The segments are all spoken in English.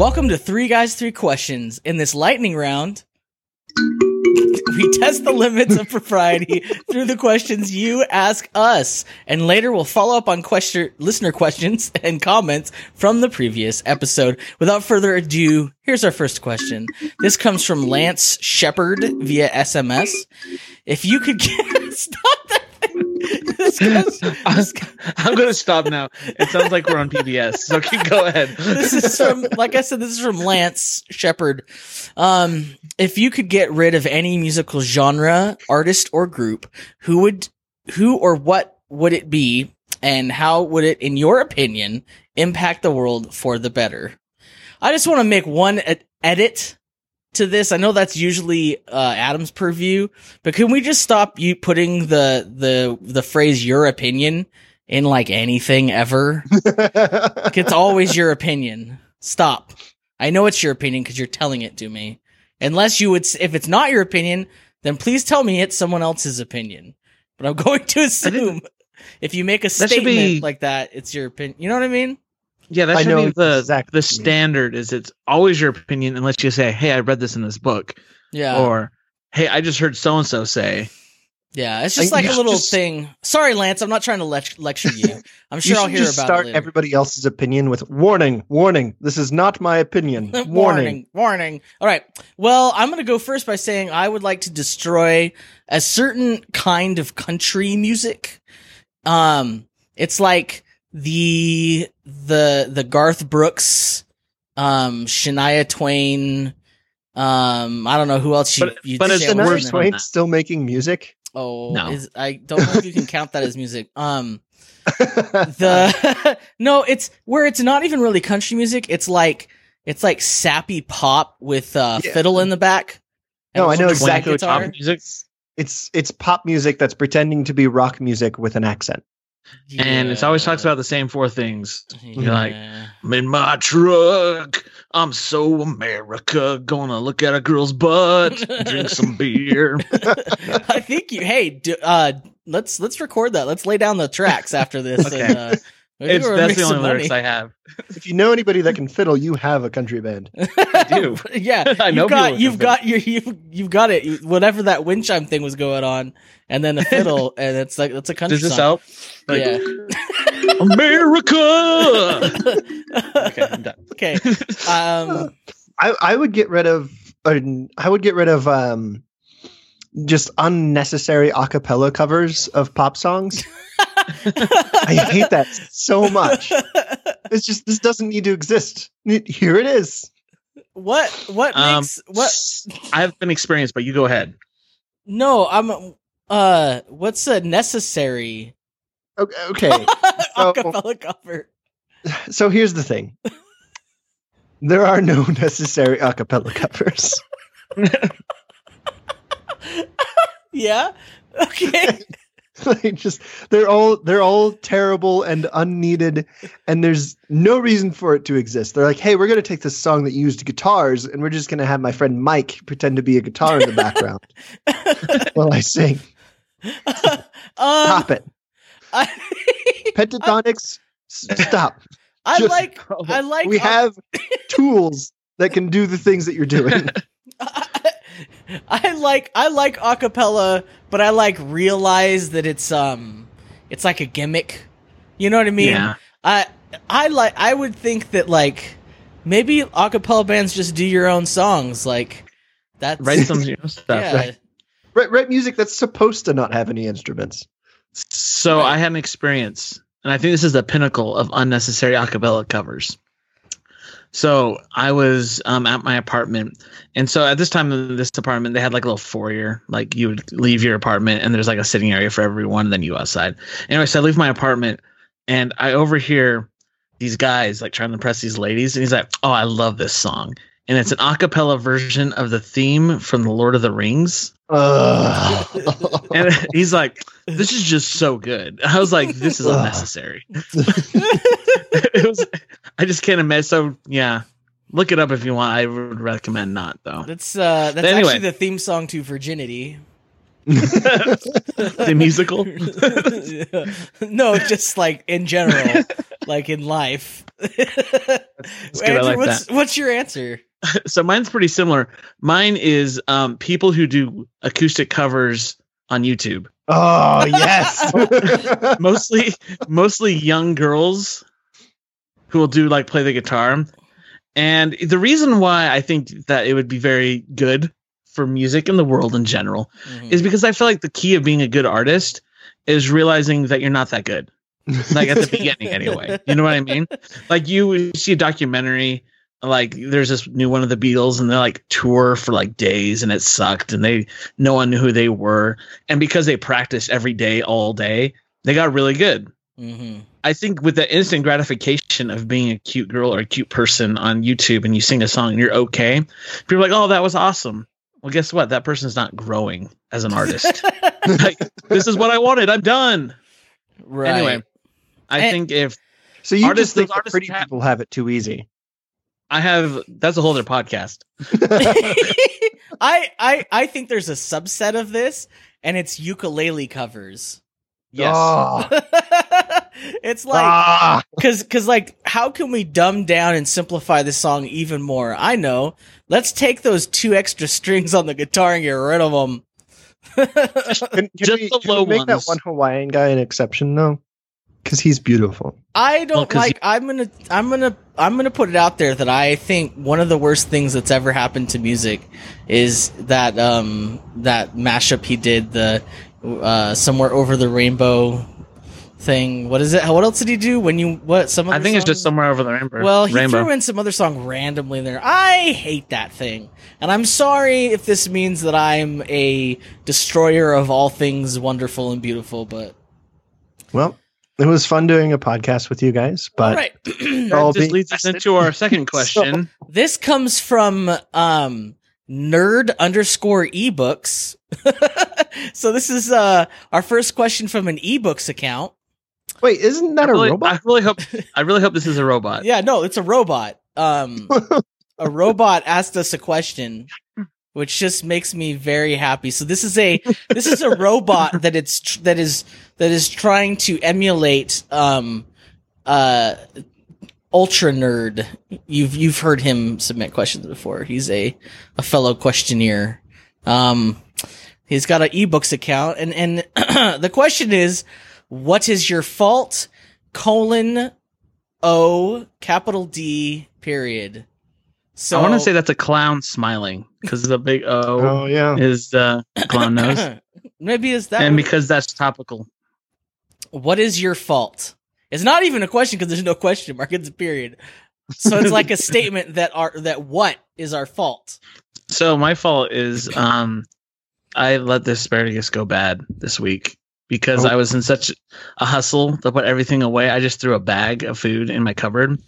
Welcome to Three Guys, Three Questions. In this lightning round, we test the limits of propriety through the questions you ask us. And later, we'll follow up on listener questions and comments from the previous episode. Without further ado, here's our first question. This comes from Lance Shepherd via SMS. If you could get... Stop that thing. I'm going to stop now. It sounds like we're on PBS, so keep go ahead. This is from, like I said, this is from Lance Shepherd. If you could get rid of any musical genre, artist, or group, who or what would it be, and how would it, in your opinion, impact the world for the better? I just want to make one edit to this. I know that's usually Adam's purview, but can we just stop you putting the phrase "your opinion" in like anything ever? Like, it's always your opinion. Stop. I know it's your opinion because you're telling it to me. Unless you would, if it's not your opinion, then please tell me it's someone else's opinion. But I'm going to assume if you make a statement like that, it's your opinion. You know what I mean? Yeah, that should be the standard. Is it's always your opinion unless you say, "Hey, I read this in this book," yeah, or "Hey, I just heard so and so say." Yeah, it's just like a little thing. Sorry, Lance, I'm not trying to lecture you. I'm sure I'll hear about it later. Start everybody else's opinion with "Warning, warning! This is not my opinion. Warning, warning, warning." All right. Well, I'm going to go first by saying I would like to destroy a certain kind of country music. It's like the Garth Brooks, Shania Twain, I don't know who else but is Shania Twain still making music? Oh no. I don't know if you can count that as music. No, it's where it's not even really country music, it's like sappy pop with fiddle in the back. No, I know exactly what pop music. It's pop music that's pretending to be rock music with an accent. Yeah. And it always talks about the same four things. Yeah. You're like, I'm in my truck. I'm so America. Gonna look at a girl's butt. Drink some beer. I think you. Hey, let's record that. Let's lay down the tracks after this. Okay. And, that's the only lyrics I have. If you know anybody that can fiddle, you have a country band. I do. Yeah, I know. You've got it. Whatever that wind chime thing was going on, and then a fiddle, and it's like that's a country. Does this help? Like, yeah. America. Okay, I'm done. Okay. I would get rid of. Just unnecessary a cappella covers of pop songs. I hate that so much. It's just, this doesn't need to exist. Here it is. What I've been experienced, but you go ahead. No, I'm what's a necessary? Okay. Acapella cover. So here's the thing. There are no necessary acapella covers. Yeah. Okay. Like, just they're all terrible and unneeded, and there's no reason for it to exist. They're like, hey, we're gonna take this song that used guitars, and we're just gonna have my friend Mike pretend to be a guitar in the background while I sing. Stop it. Pentatonix, stop. I like. We have tools that can do the things that you're doing. I like acapella, but I like realize that it's like a gimmick. You know what I mean? Yeah. I would think that like maybe acapella bands just do your own songs, like that's write some new stuff. Yeah. Write music that's supposed to not have any instruments. So right. I had an experience, and I think this is the pinnacle of unnecessary acapella covers. So I was at my apartment, and so at this time in this apartment, they had like a little foyer. Like you would leave your apartment, and there's like a sitting area for everyone, and then you outside. Anyway, so I leave my apartment, and I overhear these guys like trying to impress these ladies, and he's like, "Oh, I love this song," and it's an a cappella version of the theme from The Lord of the Rings. And he's like, "This is just so good." I was like, "This is unnecessary." It was. I just can't imagine. So yeah, look it up if you want. I would recommend not though. That's anyway. Actually the theme song to Virginity, the musical. No, just like in general. like in life. Andrew, like what's your answer? So mine's pretty similar. Mine is people who do acoustic covers on YouTube. Oh yes. mostly young girls who will do like play the guitar. And the reason why I think that it would be very good for music in the world in general is because I feel like the key of being a good artist is realizing that you're not that good. Like at the beginning anyway. You know what I mean? Like you see a documentary, like there's this new one of the Beatles and they like tour for like days and it sucked and no one knew who they were. And because they practiced every day, all day, they got really good. Mm-hmm. I think with the instant gratification of being a cute girl or a cute person on YouTube and you sing a song and you're okay, people are like, oh, that was awesome. Well, guess what? That person's not growing as an artist. Like, this is what I wanted. I'm done. Right. Anyway, I think pretty people have it too easy. That's a whole other podcast. I think there's a subset of this, and it's ukulele covers. Yes. Oh. It's like, because like, how can we dumb down and simplify the song even more? I know. Let's take those two extra strings on the guitar and get rid of them. Can we make that one Hawaiian guy an exception though? Because he's beautiful. I'm gonna put it out there that I think one of the worst things that's ever happened to music is that that mashup he did, the Somewhere Over the Rainbow thing. What is it? What else did he do? It's just Somewhere Over the Rainbow. Well, he threw in some other song randomly in there. I hate that thing, and I'm sorry if this means that I'm a destroyer of all things wonderful and beautiful. But well, it was fun doing a podcast with you guys. But all right, this leads us into our second question. So, this comes from nerd_ebooks. So this is our first question from an ebooks account. Wait, isn't that a robot? I really hope this is a robot. Yeah, no, it's a robot. A robot asked us a question, which just makes me very happy. So this is a robot that is trying to emulate Ultra Nerd. You've heard him submit questions before. He's a fellow questionnaire. He's got an ebooks account, and the question is, what is your fault? $D. So I want to say that's a clown smiling because the big O is clown nose. Maybe is that, and because that's topical. What is your fault? It's not even a question because there's no question mark. It's a period, so it's like a statement that what is our fault? So my fault is I let the asparagus go bad this week because I was in such a hustle to put everything away. I just threw a bag of food in my cupboard.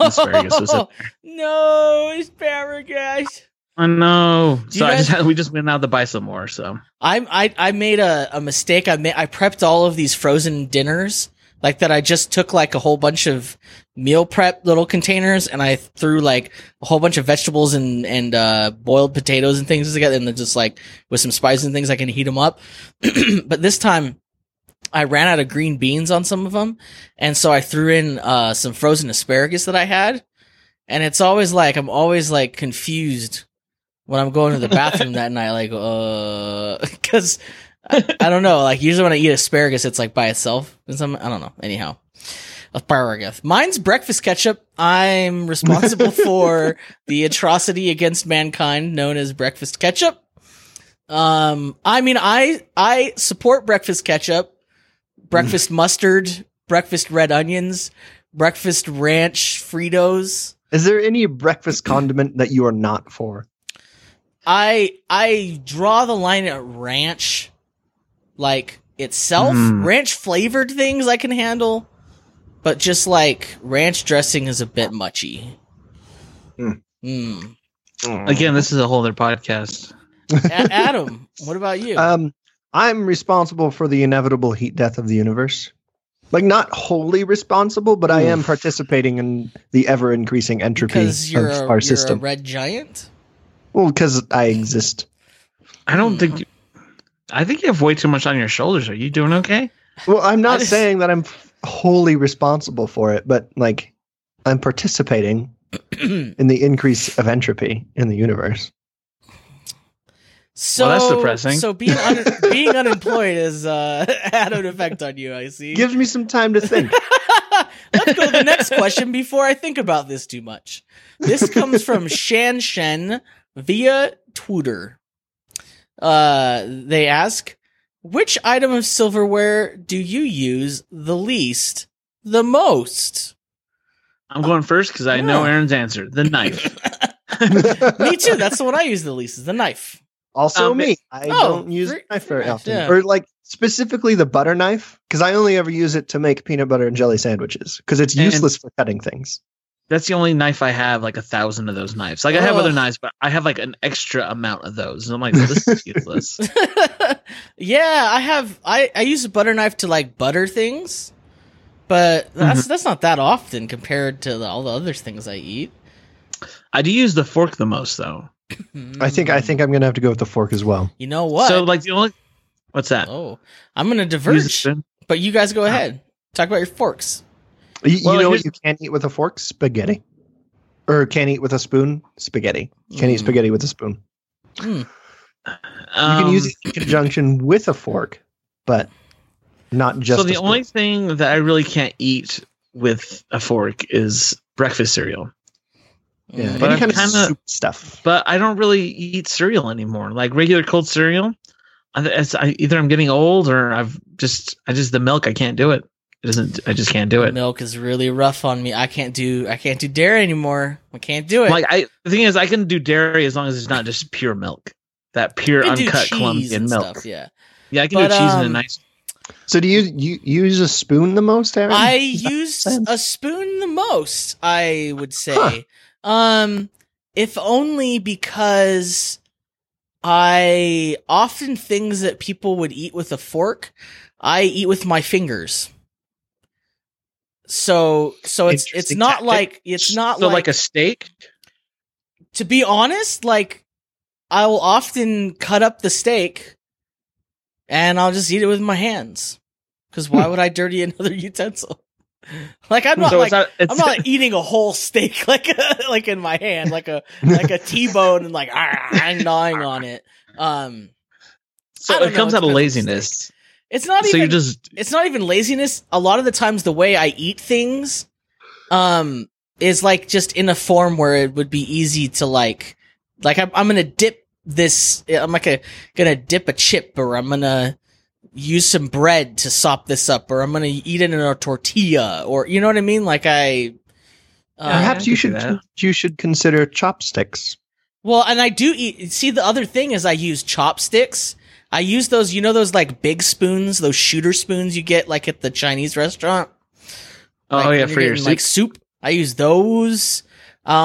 Asparagus was up there. No, asparagus. I know. So we just went out to buy some more. So I made a mistake. I prepped all of these frozen dinners like that. I just took like a whole bunch of meal prep little containers and I threw like a whole bunch of vegetables and boiled potatoes and things together, and then just like with some spices and things I can heat them up. But this time I ran out of green beans on some of them, and so I threw in some frozen asparagus that I had. And it's always like I'm always like confused when I'm going to the bathroom that night, like because I don't know. Like usually when I eat asparagus, it's like by itself. I don't know. Anyhow, asparagus. Mine's breakfast ketchup. I'm responsible for the atrocity against mankind known as breakfast ketchup. I mean, I support breakfast ketchup, breakfast mustard, breakfast red onions, breakfast ranch Fritos. Is there any breakfast condiment that you are not for? I draw the line at ranch. Like itself, ranch flavored things I can handle, but just like ranch dressing is a bit muchy. Again, this is a whole other podcast. Adam, what about you? I'm responsible for the inevitable heat death of the universe. Like not wholly responsible, but I am participating in the ever increasing entropy of our system. Because you're a red giant? Well, because I exist. I don't think. I think you have way too much on your shoulders. Are you doing okay? Well, I'm not saying that I'm wholly responsible for it, but like I'm participating in the increase of entropy in the universe. So well, that's depressing. So being unemployed has had an effect on you, I see. Gives me some time to think. Let's go to the next question before I think about this too much. This comes from Shan Shen via Twitter. They ask, which item of silverware do you use the least, the most? I'm going first because I know Aaron's answer. The knife. Me too. That's the one I use the least, is the knife. Also me. I don't use a knife very often. Yeah. Or like specifically the butter knife, because I only ever use it to make peanut butter and jelly sandwiches because it's useless for cutting things. That's the only knife I have, like 1,000 of those knives. Like I have other knives, but I have like an extra amount of those. And I'm like, well, this is useless. Yeah, I use a butter knife to like butter things, but that's not that often compared to all the other things I eat. I do use the fork the most though. I think I'm gonna have to go with the fork as well. You know what? So like the only what's that? Oh, I'm gonna diverge. But you guys go ahead. Talk about your forks. You know what you can't eat with a fork? Spaghetti. Or can't eat with a spoon? Spaghetti. Can't eat spaghetti with a spoon. Mm. You can use it in conjunction with a fork, but not just. So the only thing that I really can't eat with a fork is breakfast cereal. Yeah, but any kind of soup stuff. But I don't really eat cereal anymore. Like regular cold cereal, either I'm getting old or I just the milk. I can't do it. I just can't do it. Milk is really rough on me. I can't do dairy anymore. I can't do it. Like the thing is, I can do dairy as long as it's not just pure milk. That pure uncut Colombian and milk. Stuff, yeah, I can do cheese and a nice. So do you use a spoon the most, Aaron? I use a spoon the most. I would say, if only because I often things that people would eat with a fork, I eat with my fingers. So it's not tactic. Like it's not so like a steak. To be honest, like I will often cut up the steak, and I'll just eat it with my hands. Because why would I dirty another utensil? Like I'm not eating a whole steak like in my hand, like a T-bone, and like I'm gnawing on it. So it comes out of laziness. Steak. It's not even. It's not even laziness. A lot of the times, the way I eat things, is like just in a form where it would be easy to like I'm gonna dip this. I'm like gonna dip a chip, or I'm gonna use some bread to sop this up, or I'm gonna eat it in a tortilla, or you know what I mean. Like perhaps you should consider chopsticks. Well, and I do eat. See, the other thing is I use chopsticks. I use those, you know, those like big spoons, those shooter spoons you get like at the Chinese restaurant. Like, for your soup. Like soup. I use those. What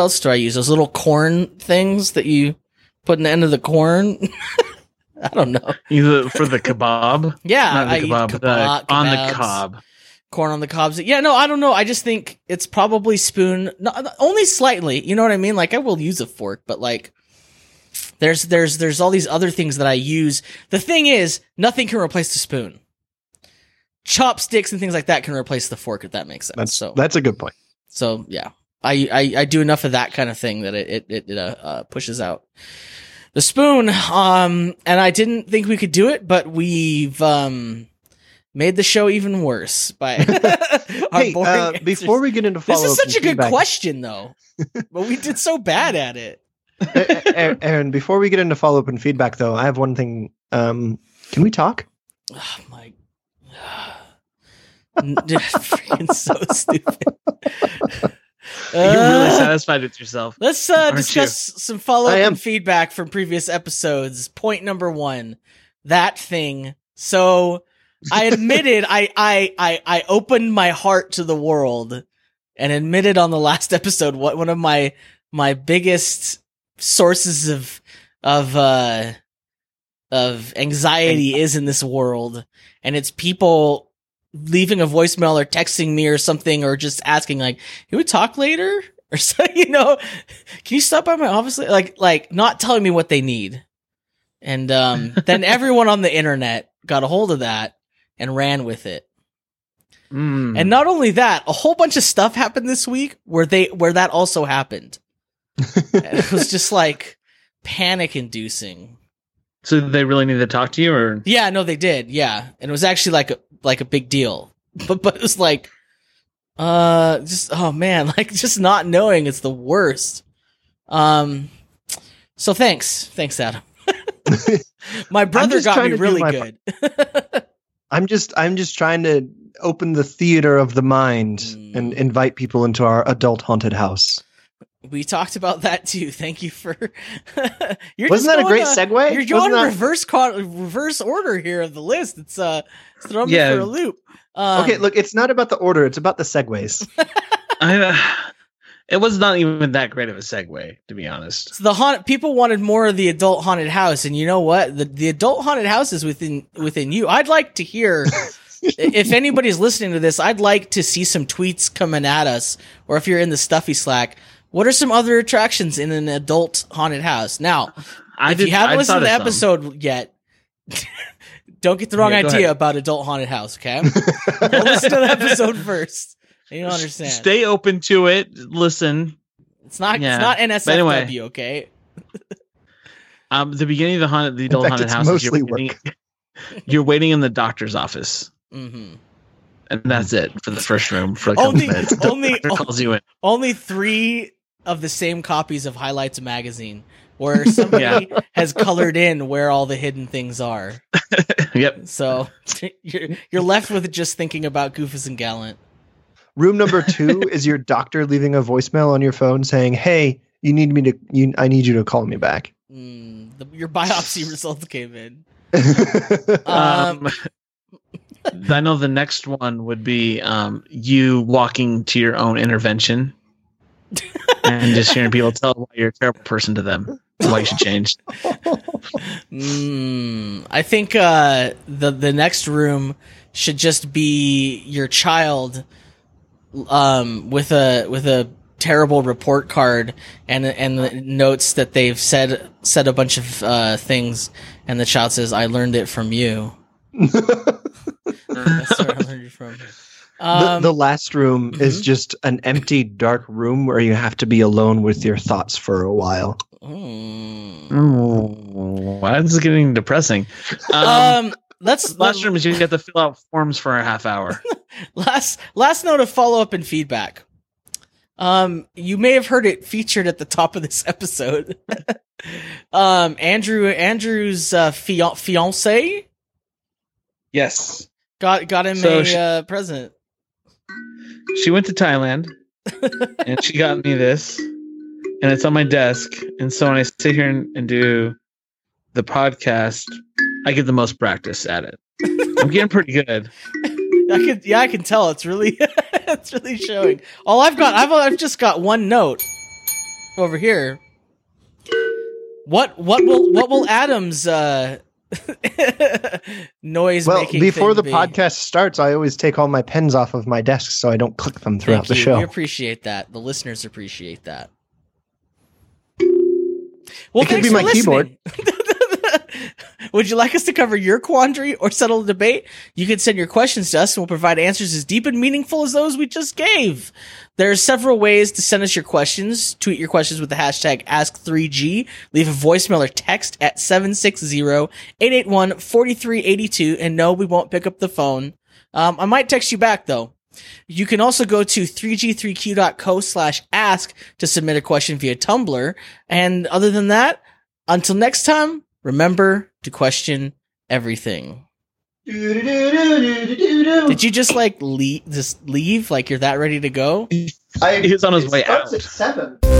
else do I use? Those little corn things that you put in the end of the corn. I don't know. For the kebab. Yeah, on the cob. Corn on the cobs. Yeah, no, I don't know. I just think it's probably spoon, only slightly. You know what I mean? Like I will use a fork, but like. There's all these other things that I use. The thing is, nothing can replace the spoon. Chopsticks and things like that can replace the fork, if that makes sense. That's a good point. So yeah, I do enough of that kind of thing that it pushes out the spoon. And I didn't think we could do it, but we've made the show even worse by our boring answers. Before we get into follow-up, this is such a good question though, but we did so bad at it. Aaron, before we get into follow-up and feedback, though, I have one thing. Can we talk? Oh, my. Freaking so stupid. You're really satisfied with yourself. Let's discuss some follow-up and feedback from previous episodes. Point number 1, that thing. So I admitted I opened my heart to the world and admitted on the last episode what one of my biggest sources of anxiety is in this world, and it's people leaving a voicemail or texting me or something, or just asking like, "Can we talk later?" Or so, you know, "Can you stop by my office?" Like not telling me what they need, and then everyone on the internet got a hold of that and ran with it. Mm. And not only that, a whole bunch of stuff happened this week where that also happened. It was just like panic inducing. So they really needed to talk to you, or? Yeah, no, they did. Yeah. And it was actually like a big deal, but it was like, just not knowing is the worst. So thanks, Adam. My brother got me really good. I'm just trying to open the theater of the mind and invite people into our adult haunted house. We talked about that too. Thank you for. Wasn't that a great segue? You're going reverse order here of the list. It's throwing me for a loop. Okay, look, it's not about the order; it's about the segues. It was not even that great of a segue, to be honest. So people wanted more of the adult haunted house, and you know what? The adult haunted house is within you. I'd like to hear. If anybody's listening to this, I'd like to see some tweets coming at us, or if you're in the stuffy Slack, what are some other attractions in an adult haunted house? Now, if you haven't listened to the episode yet, don't get the wrong idea about adult haunted house, okay? Well, listen to the episode first. And you'll understand. Stay open to it. Listen. It's not NSFW, anyway, okay? The beginning of the adult haunted house mostly is you're waiting in the doctor's office. Mm-hmm. And that's it for the first room for a couple minutes. Only three of the same copies of Highlights magazine, where somebody has colored in where all the hidden things are. Yep. So you're left with just thinking about Goofus and Gallant. Room number 2 is your doctor leaving a voicemail on your phone saying, "Hey, I need you to call me back." Your biopsy results came in. I know the next one would be you walking to your own intervention and just hearing people tell why you're a terrible person to them, why you should change. I think the next room should just be your child with a terrible report card and notes that they've said a bunch of things, and the child says, "I learned it from you." That's where I learned it from. The last room is just an empty, dark room where you have to be alone with your thoughts for a while. Why is this getting depressing? Last room is you have to fill out forms for a half hour. Last note of follow-up and feedback. You may have heard it featured at the top of this episode. Andrew's fiancée. Yes. Got him a present. She went to Thailand, and she got me this, and it's on my desk. And so when I sit here and do the podcast, I get the most practice at it. I'm getting pretty good. I can tell it's really, it's really showing. All I've got, I've just got one note over here. What will Adam's noise making before the podcast starts? I always take all my pens off of my desk so I don't click them throughout the show. We appreciate that. The listeners appreciate that. Well, it could be my listening. Keyboard. Would you like us to cover your quandary or settle the debate? You can send your questions to us and we'll provide answers as deep and meaningful as those we just gave. There are several ways to send us your questions. Tweet your questions with the hashtag #Ask3G. Leave a voicemail or text at 760-881-4382. And no, we won't pick up the phone. I might text you back though. You can also go to 3g3q.co/ask to submit a question via Tumblr. And other than that, until next time, remember to question everything. Did you just leave? Like you're that ready to go? He was on his way out. It starts at 7.